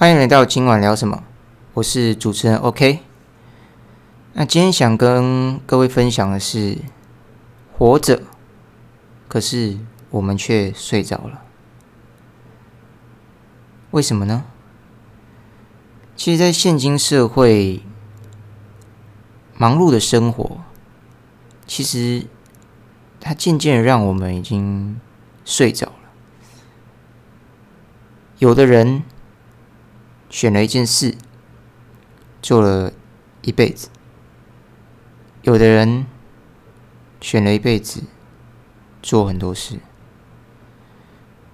欢迎来到今晚聊什么，我是主持人 OK。 那今天想跟各位分享的是，活着，可是我们却睡着了。为什么呢？其实在现今社会忙碌的生活，其实它渐渐的让我们已经睡着了。有的人选了一件事，做了一辈子；有的人选了一辈子，做很多事；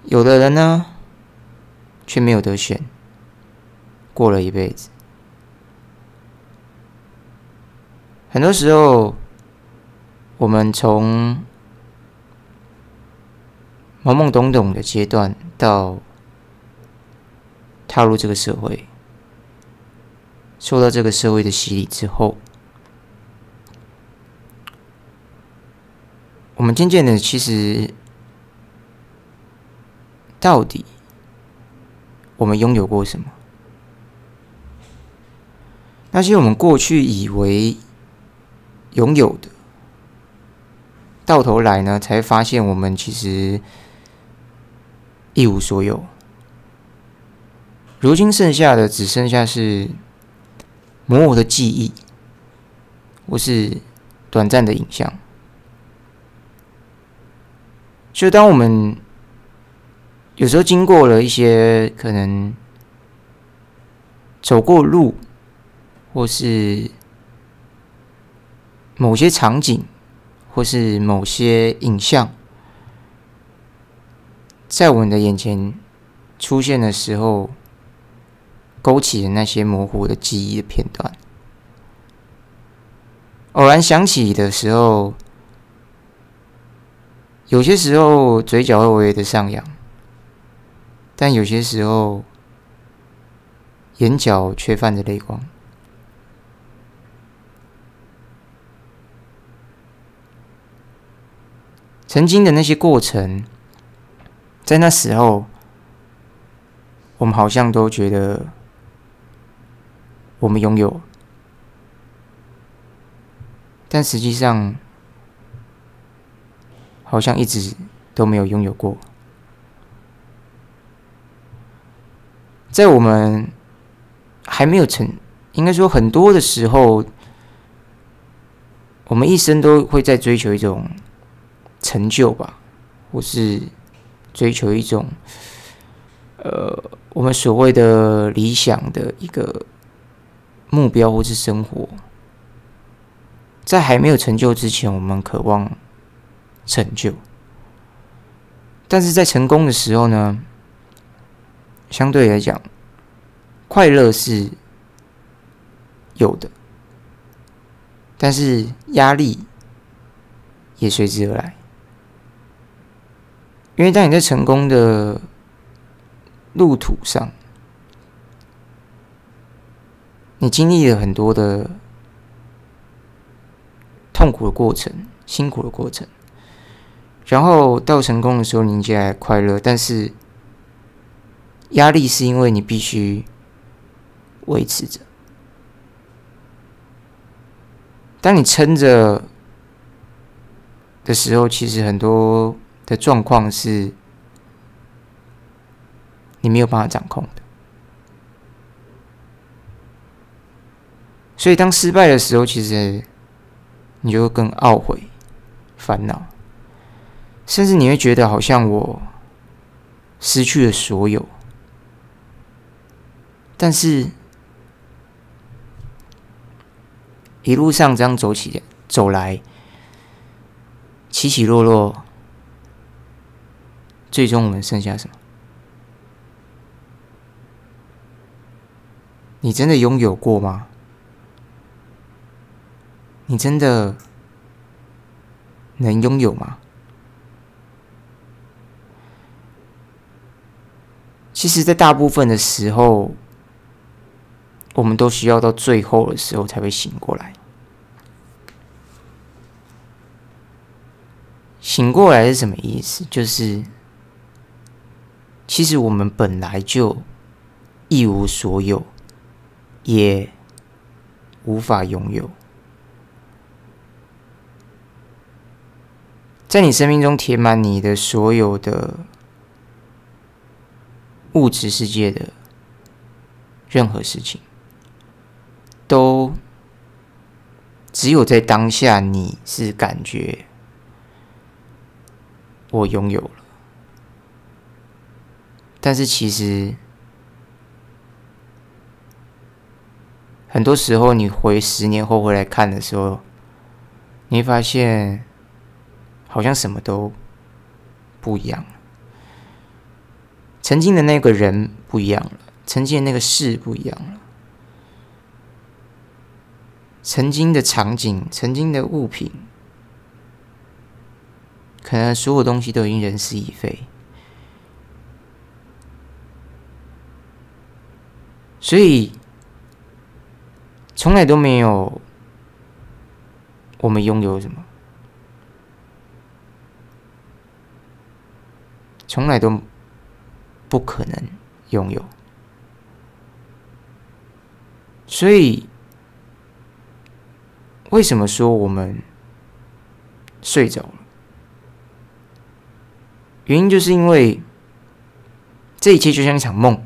有的人呢，却没有得选，过了一辈子。很多时候，我们从懵懵懂懂的阶段到踏入这个社会，受到这个社会的洗礼之后，我们渐渐的，其实到底我们拥有过什么？那些我们过去以为拥有的，到头来呢，才发现我们其实一无所有。如今剩下的只剩下是模糊的记忆，或是短暂的影像。所以当我们有时候经过了一些可能走过路，或是某些场景，或是某些影像，在我们的眼前出现的时候，勾起的那些模糊的记忆的片段，偶然想起的时候，有些时候嘴角会微微的上扬，但有些时候眼角却泛着泪光。曾经的那些过程，在那时候，我们好像都觉得我们拥有，但实际上好像一直都没有拥有过。在我们还没有应该说很多的时候，我们一生都会在追求一种成就吧，或是追求一种我们所谓的理想的一个目标或是生活。在还没有成就之前，我们渴望成就，但是在成功的时候呢，相对来讲，快乐是有的，但是压力也随之而来。因为当你在成功的路途上，你经历了很多的痛苦的过程、辛苦的过程，然后到成功的时候，你迎来快乐，但是压力是因为你必须维持着。当你撑着的时候，其实很多的状况是你没有办法掌控的。所以当失败的时候，其实你就会更懊悔、烦恼，甚至你会觉得好像我失去了所有。但是一路上这样走来，起起落落，最终我们剩下什么？你真的拥有过吗？你真的能拥有吗？其实在大部分的时候，我们都需要到最后的时候才会醒过来。醒过来是什么意思？就是其实我们本来就一无所有，也无法拥有。在你生命中填满你的所有的物质世界的任何事情，都只有在当下你是感觉我拥有了，但是其实很多时候你回10年后回来看的时候，你会发现好像什么都不一样了，曾经的那个人不一样了，曾经的那个事不一样了，曾经的场景，曾经的物品，可能所有东西都已经人事已非。所以从来都没有我们拥有什么，从来都不可能拥有。所以为什么说我们睡着了？原因就是因为这一切就像一场梦，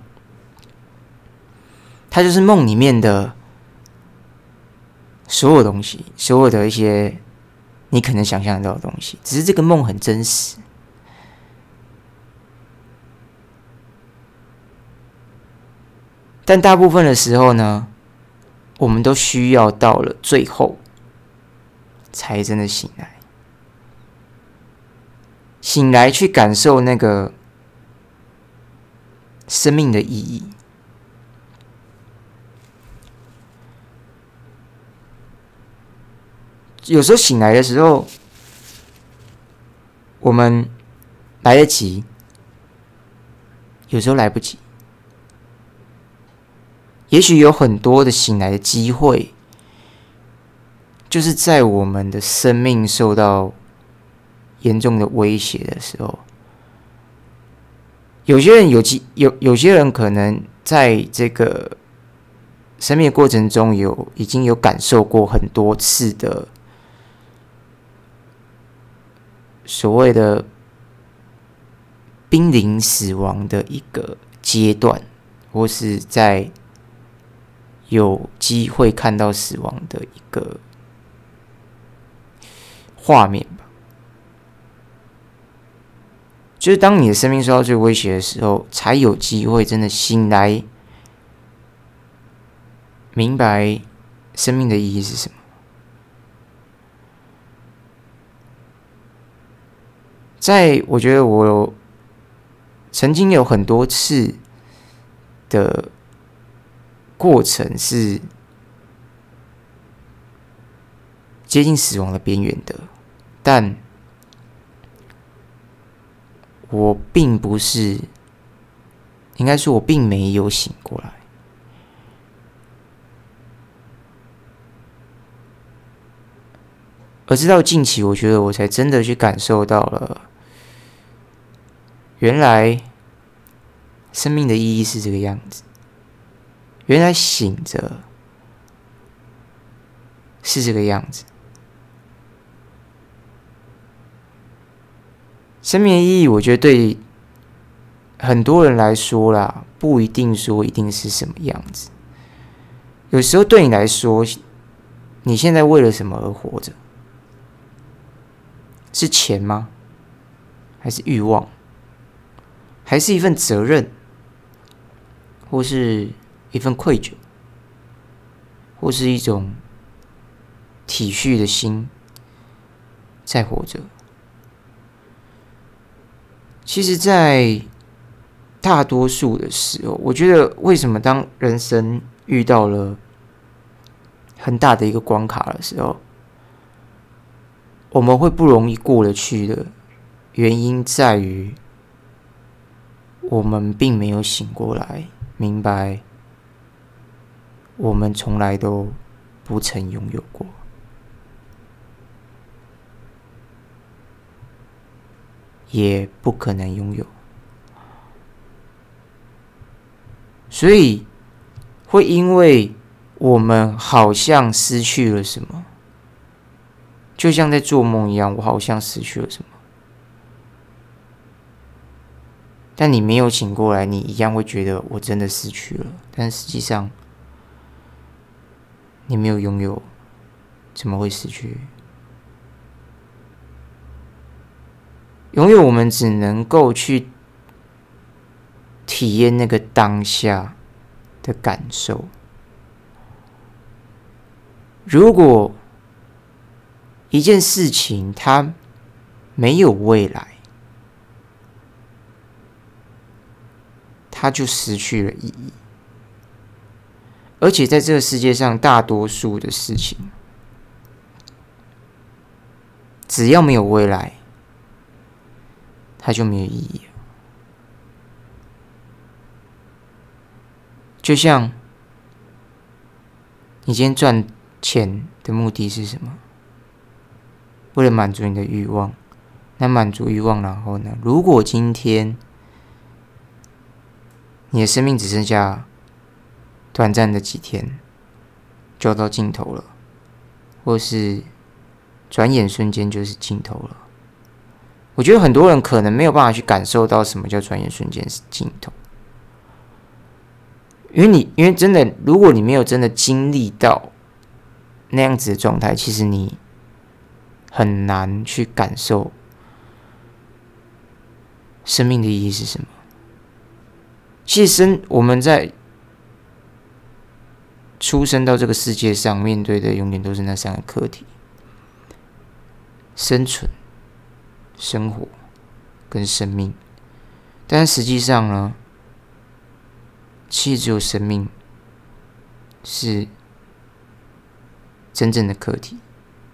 它就是梦里面的所有东西，所有的一些你可能想象得到的东西，只是这个梦很真实。但大部分的时候呢，我们都需要到了最后才真的醒来，醒来去感受那个生命的意义。有时候醒来的时候，我们来得及，有时候来不及。也许有很多的醒来的机会，就是在我们的生命受到严重的威胁的时候。有些人可能在这个生命的过程中已经有感受过很多次的所谓的濒临死亡的一个阶段，或是在有机会看到死亡的一个画面吧，就是当你的生命受到最威胁的时候，才有机会真的醒来，明白生命的意义是什么。在我觉得我曾经有很多次的过程是接近死亡的边缘的，但我并不是，应该说我并没有醒过来。而直到近期，我觉得我才真的去感受到了，原来生命的意义是这个样子。原来醒着是这个样子，生命的意义，我觉得对很多人来说啦，不一定说一定是什么样子。有时候对你来说，你现在为了什么而活着？是钱吗？还是欲望？还是一份责任？或是一份愧疚，或是一种体恤的心在活着。其实在大多数的时候，我觉得为什么当人生遇到了很大的一个关卡的时候，我们会不容易过得去的原因，在于我们并没有醒过来，明白我们从来都不曾拥有过。也不可能拥有。所以会因为我们好像失去了什么，就像在做梦一样，我好像失去了什么，但你没有醒过来，你一样会觉得我真的失去了，但实际上你没有拥有，怎么会失去？拥有我们只能够去体验那个当下的感受。如果一件事情它没有未来，它就失去了意义。而且在这个世界上，大多数的事情只要没有未来，它就没有意义了。就像你今天赚钱的目的是什么？为了满足你的欲望。那满足欲望然后呢？如果今天你的生命只剩下短暂的几天，就要到尽头了，或是转眼瞬间就是尽头了。我觉得很多人可能没有办法去感受到什么叫转眼瞬间是尽头，因为真的，如果你没有真的经历到那样子的状态，其实你很难去感受生命的意义是什么。其实我们在出生到这个世界上，面对的永远都是那三个课题：生存、生活跟生命。但实际上呢，其实只有生命是真正的课题，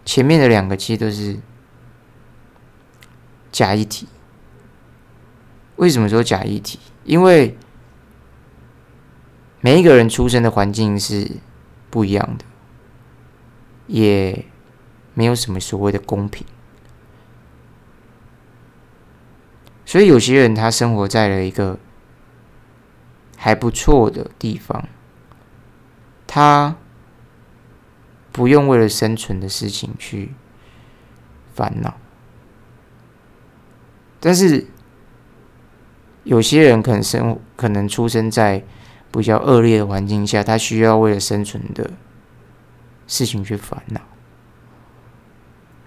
前面的两个其实都是假议题。为什么说假议题？因为每一个人出生的环境是不一样的，也没有什么所谓的公平，所以有些人他生活在了一个还不错的地方，他不用为了生存的事情去烦恼，但是有些人可能出生在比较恶劣的环境下，他需要为了生存的事情去烦恼。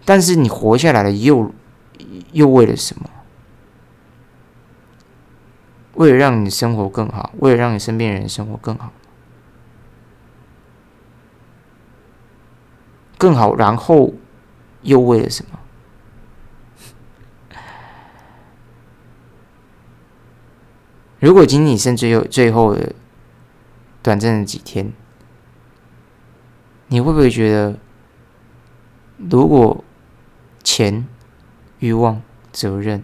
但是你活下来了又为了什么？为了让你生活更好，为了让你身边人生活更好，更好，然后又为了什么？如果今天你剩最后的短暂的几天，你会不会觉得，如果钱、欲望、责任、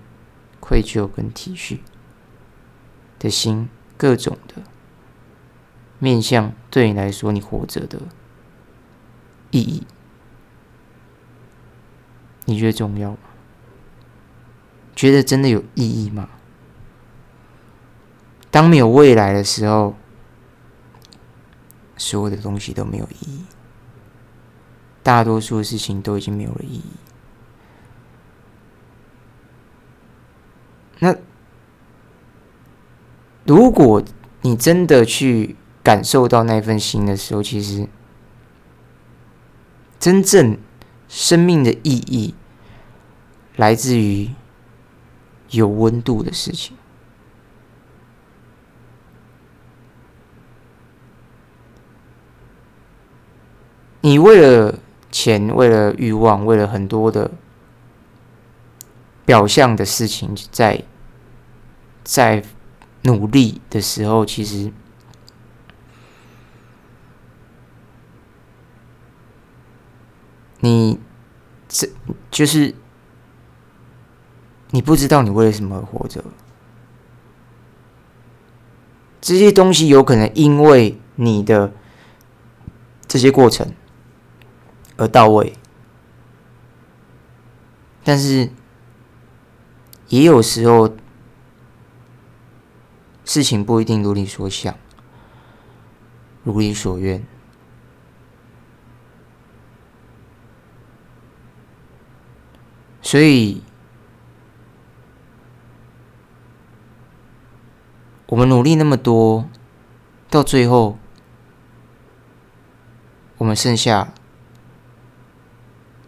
愧疚跟体恤的心，各种的面向，对你来说你活着的意义，你觉得重要吗？觉得真的有意义吗？当没有未来的时候，所有的东西都没有意义，大多数的事情都已经没有了意义。那如果你真的去感受到那份心的时候，其实真正生命的意义来自于有温度的事情。你为了钱，为了欲望，为了很多的表象的事情在努力的时候，其实就是你不知道你为了什么而活着。这些东西有可能因为你的这些过程而到位，但是也有时候事情不一定如你所想，如你所愿。所以，我们努力那么多，到最后，我们剩下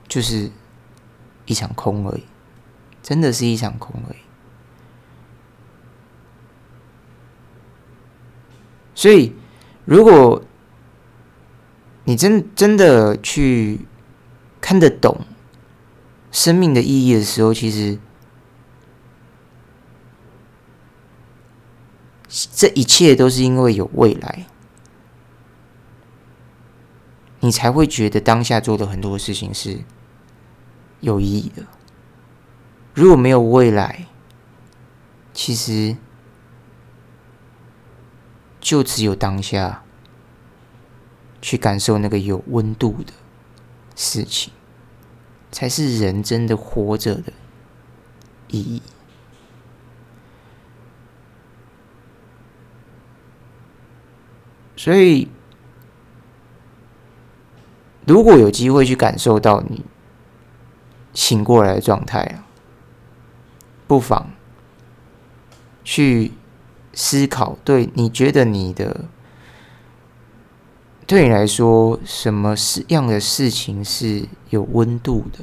就是一场空而已，真的是一场空而已。所以，如果你真的去看得懂生命的意义的时候，其实这一切都是因为有未来，你才会觉得当下做的很多事情是有意义的。如果没有未来，其实就只有当下去感受那个有温度的事情，才是人真的活着的意义。所以，如果有机会去感受到你醒过来的状态啊，不妨去思考，对你觉得你的，对你来说，什么样的事情是有温度的？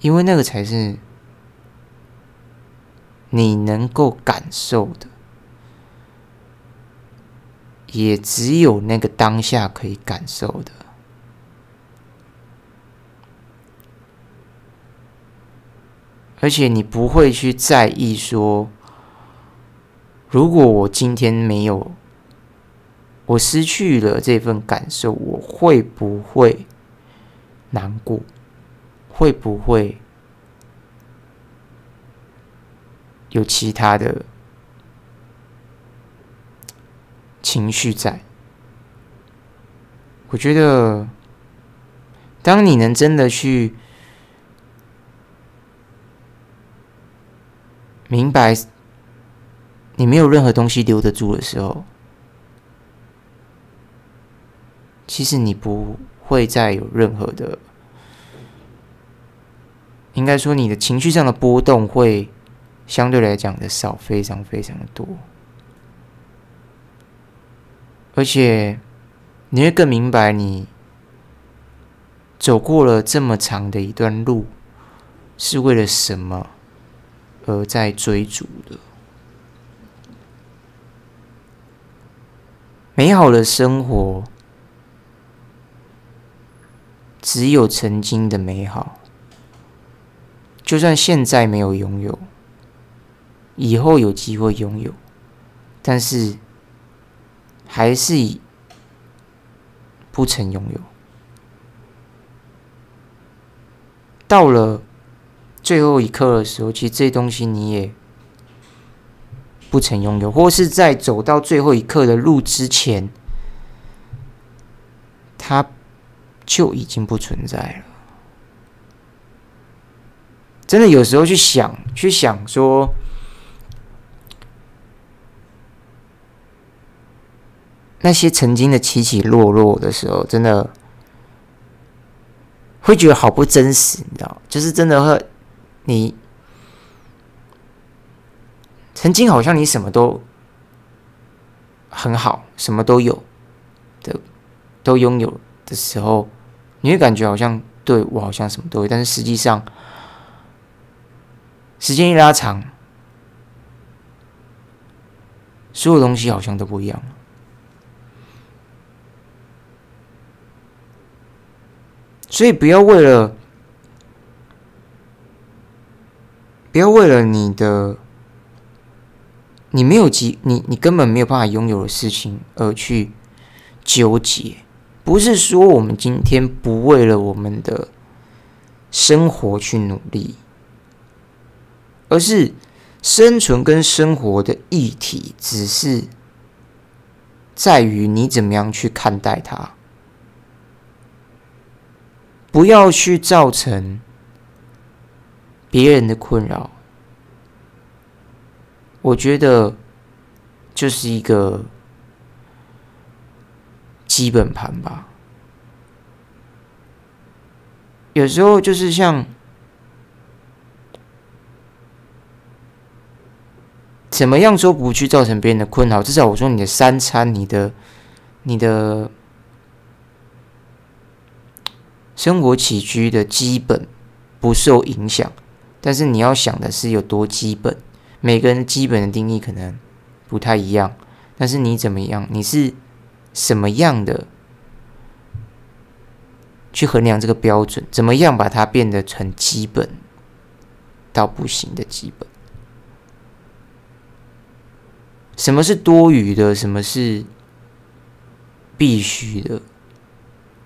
因为那个才是你能够感受的，也只有那个当下可以感受的。而且你不会去在意说，如果我今天没有，我失去了这份感受，我会不会难过？会不会有其他的情绪在？我觉得，当你能真的去明白你没有任何东西留得住的时候，其实你不会再有任何的，应该说你的情绪上的波动会相对来讲的少非常非常的多，而且你会更明白你走过了这么长的一段路是为了什么而在追逐的。美好的生活只有曾经的美好，就算现在没有拥有，以后有机会拥有，但是还是不曾拥有。到了最后一刻的时候，其实这东西你也不曾拥有，或是在走到最后一刻的路之前，它就已经不存在了。真的有时候去想说，那些曾经的起起落落的时候，真的会觉得好不真实，你知道，就是真的会，你曾经好像你什么都很好，什么都有的，都拥有的时候，你会感觉好像对我好像什么都有，但是实际上，时间一拉长，所有东西好像都不一样了。所以不要为了你的，你根本没有办法拥有的事情而去纠结。不是说我们今天不为了我们的生活去努力，而是生存跟生活的议题只是在于你怎么样去看待它，不要去造成别人的困扰。我觉得就是一个基本盘吧。有时候就是像怎么样说不去造成别人的困扰，至少我说你的三餐、你的生活起居的基本不受影响。但是你要想的是有多基本，每个人基本的定义可能不太一样。但是你怎么样，你是什么样的去衡量这个标准？怎么样把它变得很基本到不行的基本？什么是多余的？什么是必须的？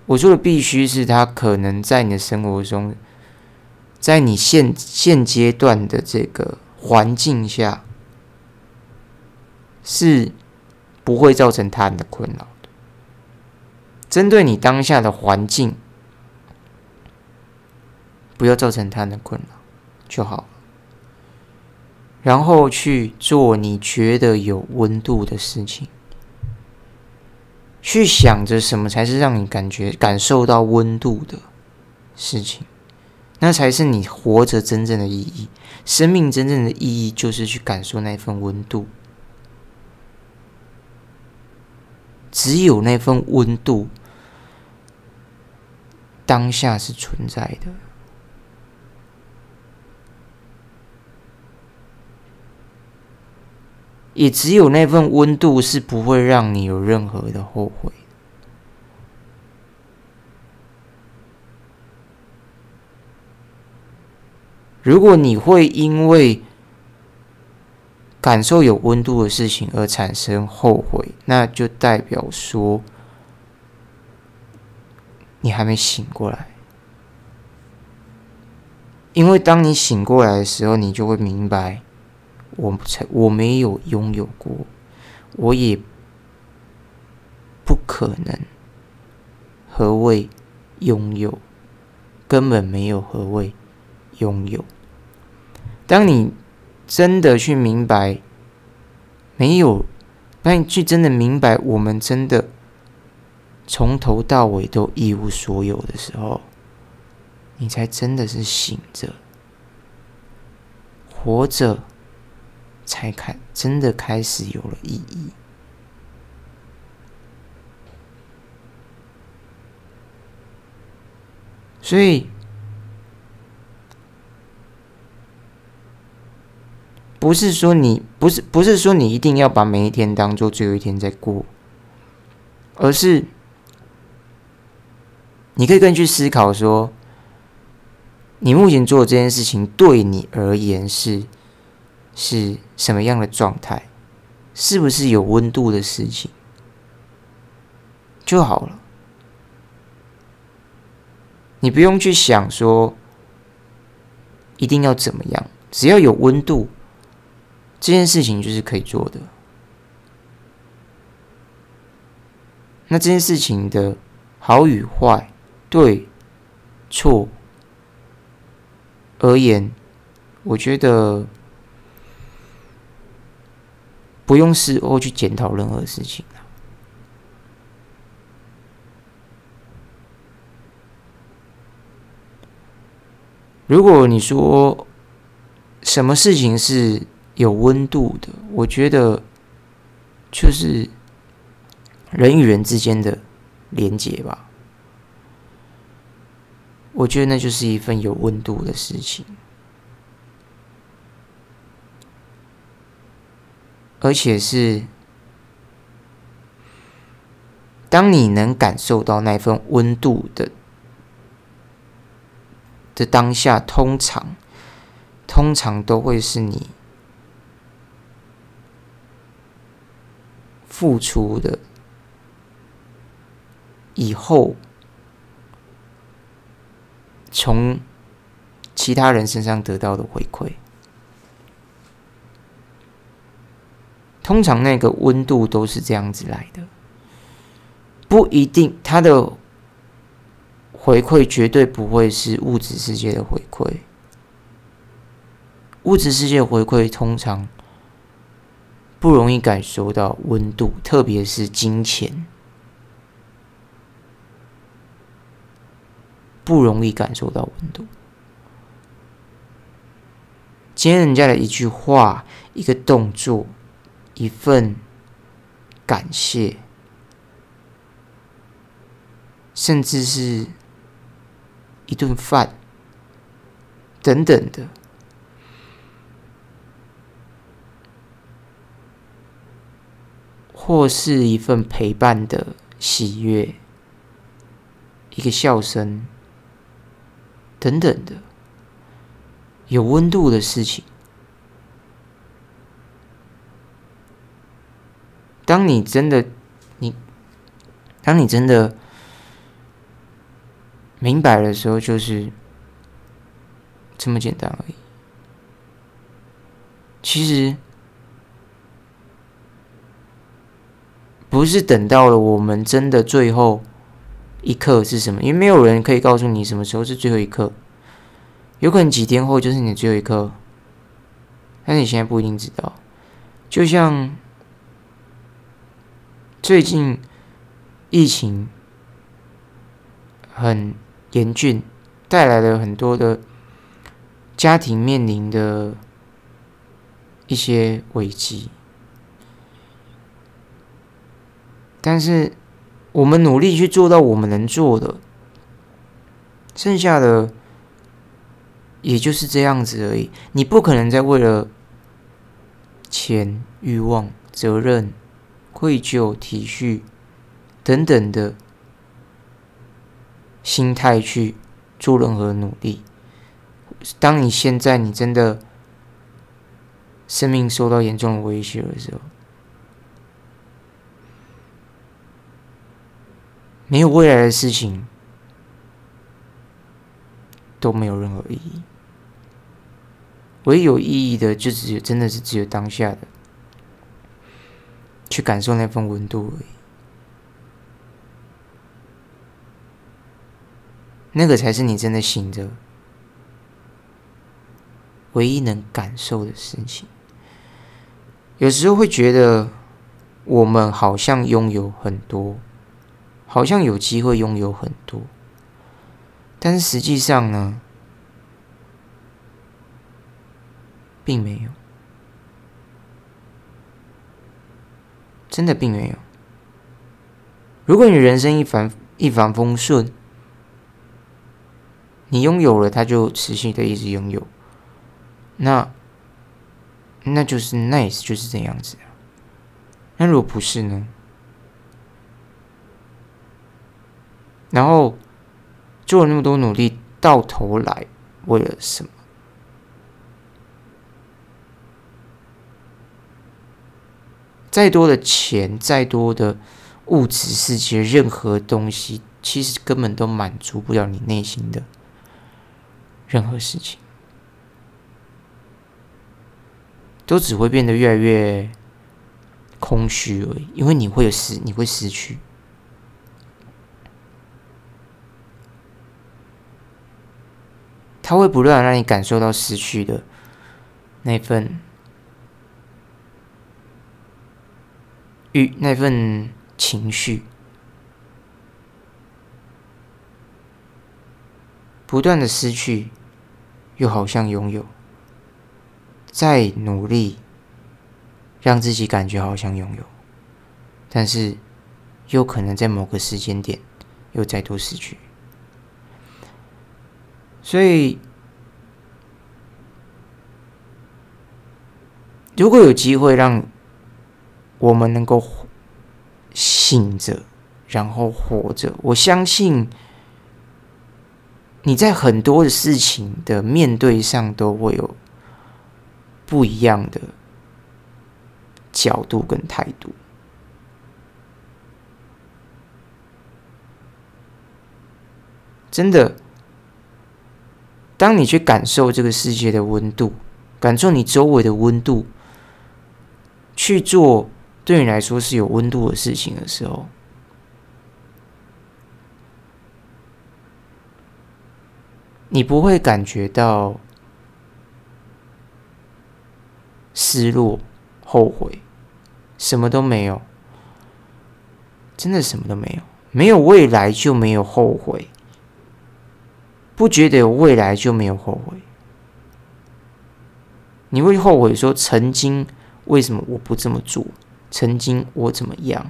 我说的必须是它可能在你的生活中，在你现阶段的这个环境下，是不会造成他人的困扰的。针对你当下的环境，不要造成他人的困扰就好了。然后去做你觉得有温度的事情，去想着什么才是让你感受到温度的事情。那才是你活着真正的意义。生命真正的意义就是去感受那份温度。只有那份温度当下是存在的。也只有那份温度是不会让你有任何的后悔。如果你会因为感受有温度的事情而产生后悔，那就代表说你还没醒过来。因为当你醒过来的时候，你就会明白，我没有拥有过，我也不可能。何谓拥有？根本没有何谓拥有。当你真的去明白没有，当你去真的明白我们真的从头到尾都一无所有的时候，你才真的是醒着，活着才真的开始有了意义。所以不是说你一定要把每一天当做最后一天在过，而是你可以更去思考说，你目前做的这件事情对你而言是什么样的状态，是不是有温度的事情就好了。你不用去想说一定要怎么样，只要有温度。这件事情就是可以做的。那这件事情的好与坏、对错而言，我觉得不用事后去检讨任何事情啊。如果你说什么事情是有温度的，我觉得就是人与人之间的连结吧。我觉得那就是一份有温度的事情，而且是当你能感受到那份温度的当下，通常都会是你付出的以后从其他人身上得到的回馈，通常那个温度都是这样子来的。不一定，它的回馈绝对不会是物质世界的回馈，物质世界的回馈通常不容易感受到温度，特别是金钱不容易感受到温度。今天人家的一句话、一个动作、一份感谢，甚至是一顿饭等等的，或是一份陪伴的喜悦，一个笑声等等的，有温度的事情。当你真的明白的时候，就是这么简单而已。其实不是等到了我们真的最后一刻是什么，因为没有人可以告诉你什么时候是最后一刻，有可能几天后就是你的最后一刻，但你现在不一定知道。就像最近疫情很严峻，带来了很多的家庭面临的一些危机，但是我们努力去做到我们能做的，剩下的也就是这样子而已。你不可能再为了钱、欲望、责任、愧疚、体恤等等的心态去做任何努力。当你现在你真的生命受到严重的威胁的时候，没有未来的事情都没有任何意义，唯一有意义的就真的是只有当下的，去感受那份温度而已，那个才是你真的醒着唯一能感受的事情。有时候会觉得我们好像拥有很多，好像有机会拥有很多，但是实际上呢，并没有，真的并没有。如果你人生一帆风顺，你拥有了，它就持续的一直拥有，那就是 nice， 就是这样子啊。那如果不是呢？然后做了那么多努力，到头来为了什么？再多的钱，再多的物质世界，任何东西其实根本都满足不了你内心的任何事情，都只会变得越来越空虚而已，因为你会失去。它会不断让你感受到失去的那份情绪，不断的失去，又好像拥有，再努力让自己感觉好像拥有，但是又可能在某个时间点又再度失去。所以如果有机会让我们能够醒着然后活着，我相信你在很多的事情的面对上都会有不一样的角度跟态度。真的，当你去感受这个世界的温度，感受你周围的温度，去做对你来说是有温度的事情的时候，你不会感觉到失落、后悔，什么都没有，真的什么都没有，没有未来就没有后悔，不觉得有未来就没有后悔。你会后悔说曾经为什么我不这么做，曾经我怎么样。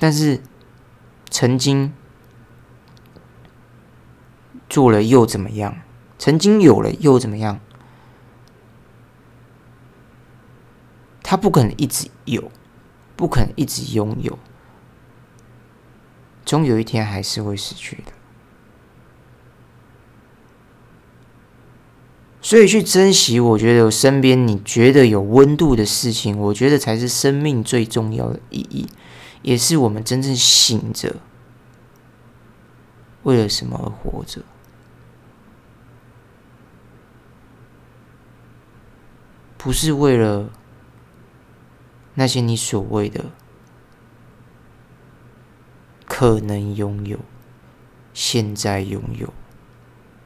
但是曾经做了又怎么样，曾经有了又怎么样，他不可能一直有，不可能一直拥有，终有一天还是会失去的。所以去珍惜，我觉得身边你觉得有温度的事情，我觉得才是生命最重要的意义，也是我们真正醒着为了什么而活着。不是为了那些你所谓的可能拥有，现在拥有，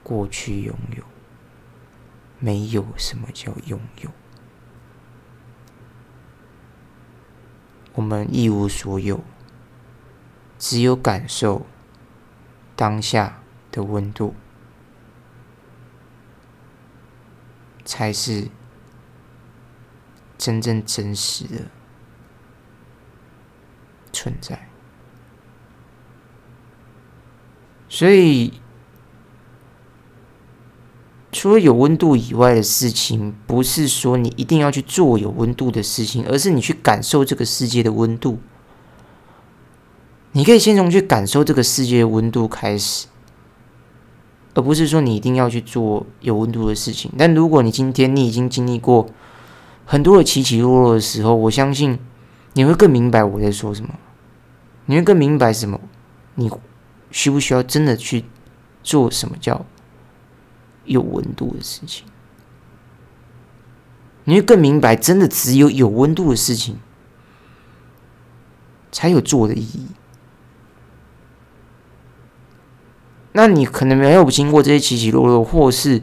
过去拥有，没有什么叫拥有。我们一无所有，只有感受当下的温度，才是真正真实的存在。所以除了有温度以外的事情，不是说你一定要去做有温度的事情，而是你去感受这个世界的温度。你可以先从去感受这个世界的温度开始，而不是说你一定要去做有温度的事情。但如果你今天你已经经历过很多的起起落落的时候，我相信你会更明白我在说什么，你会更明白什么，你需不需要真的去做什么叫有温度的事情。你会更明白真的只有有温度的事情才有做的意义。那你可能没有经过这些起起落落，或是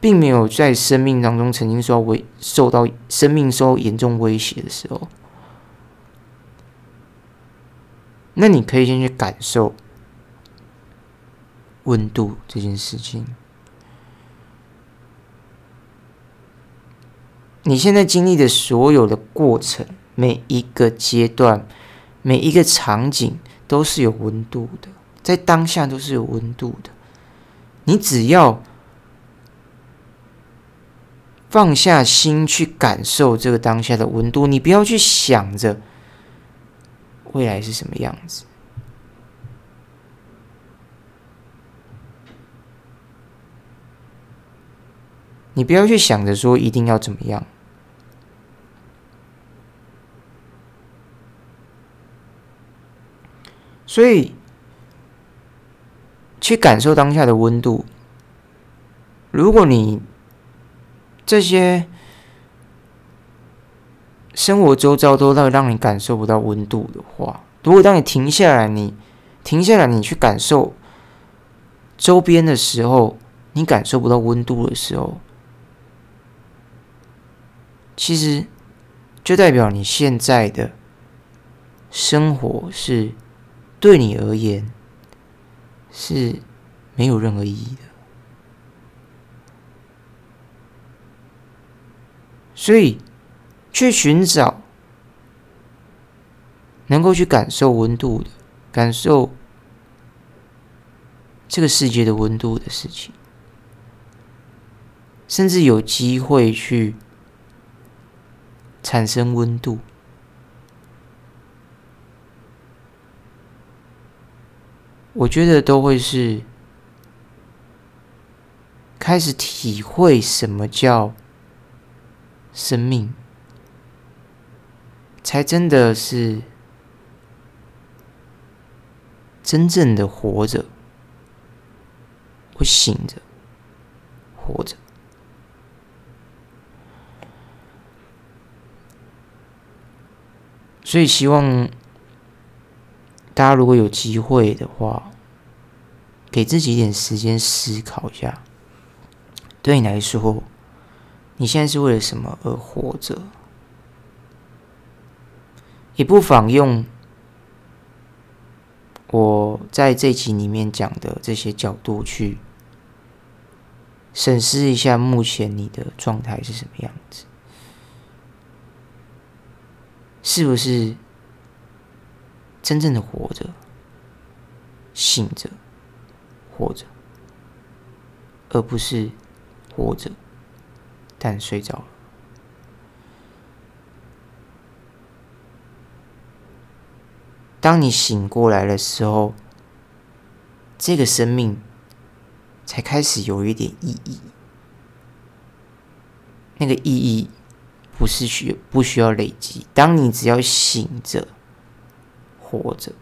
并没有在生命当中曾经受到生命受到严重威胁的时候，那你可以先去感受温度这件事情。你现在经历的所有的过程，每一个阶段，每一个场景都是有温度的，在当下都是有温度的。你只要放下心去感受这个当下的温度，你不要去想着未来是什么样子。你不要去想着说一定要怎么样。所以去感受当下的温度。如果你这些生活周遭都让你感受不到温度的话，如果当你停下来，你去感受周边的时候，你感受不到温度的时候，其实就代表你现在的生活是对你而言是没有任何意义的。所以去寻找能够去感受温度的，感受这个世界的温度的事情，甚至有机会去产生温度，我觉得都会是开始体会什么叫生命，才真的是真正的活着。我醒着，活着。所以希望大家如果有机会的话，给自己一点时间思考一下，对你来说，你现在是为了什么而活着？也不妨用我在这集里面讲的这些角度去审视一下目前你的状态是什么样子，是不是真正的活着、醒着、活着，而不是活着但睡着了。当你醒过来的时候，这个生命才开始有一点意义。那个意义不需要累积，当你只要醒着、活着，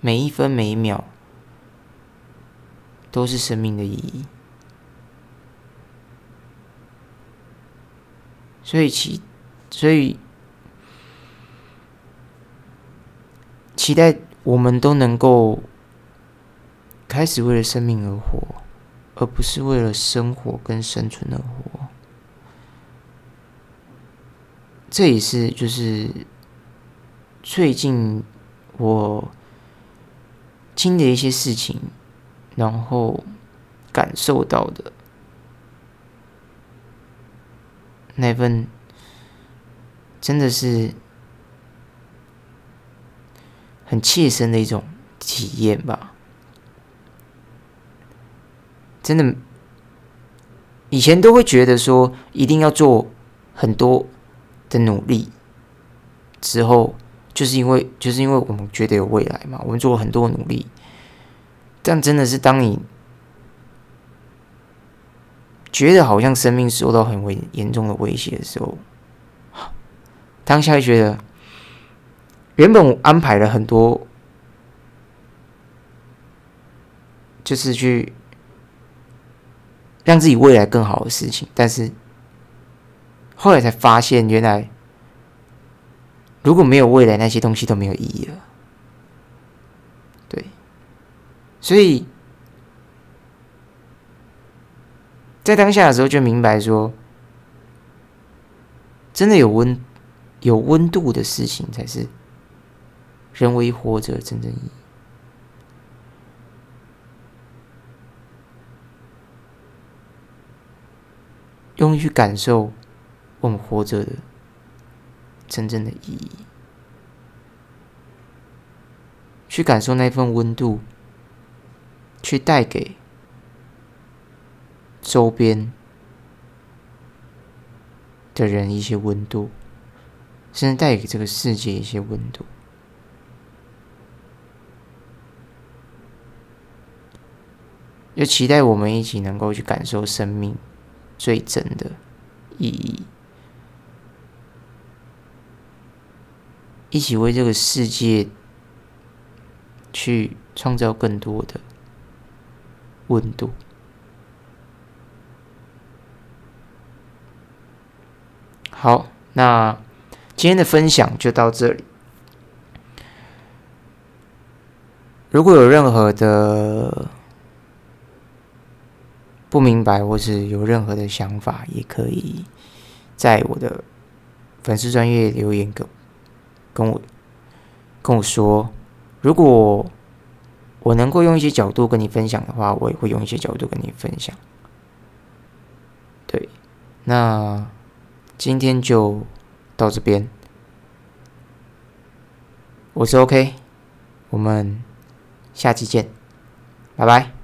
每一分每一秒都是生命的意义。所以期待我们都能够开始为了生命而活，而不是为了生活跟生存而活。这也是就是最近我经历的一些事情，然后感受到的那份真的是很切身的一种体验吧。真的以前都会觉得说一定要做很多的努力之后，就是因为我们觉得有未来嘛，我们做了很多努力，但真的是当你觉得好像生命受到很严重的威胁的时候，当下就觉得原本我安排了很多，就是去让自己未来更好的事情，但是后来才发现，原来如果没有未来，那些东西都没有意义了。对，所以在当下的时候就明白说，真的有温度的事情才是人为活着的真正意义。用力去感受我们活着的真正的意义，去感受那份温度，去带给周边的人一些温度，甚至带给这个世界一些温度。就期待我们一起能够去感受生命最真的意义，一起为这个世界去创造更多的温度。好，那今天的分享就到这里。如果有任何的不明白或是有任何的想法，也可以在我的粉丝专页留言跟我说。如果我能够用一些角度跟你分享的话，我也会用一些角度跟你分享。对，那今天就到这边。我是 OK， 我们下期见，拜拜。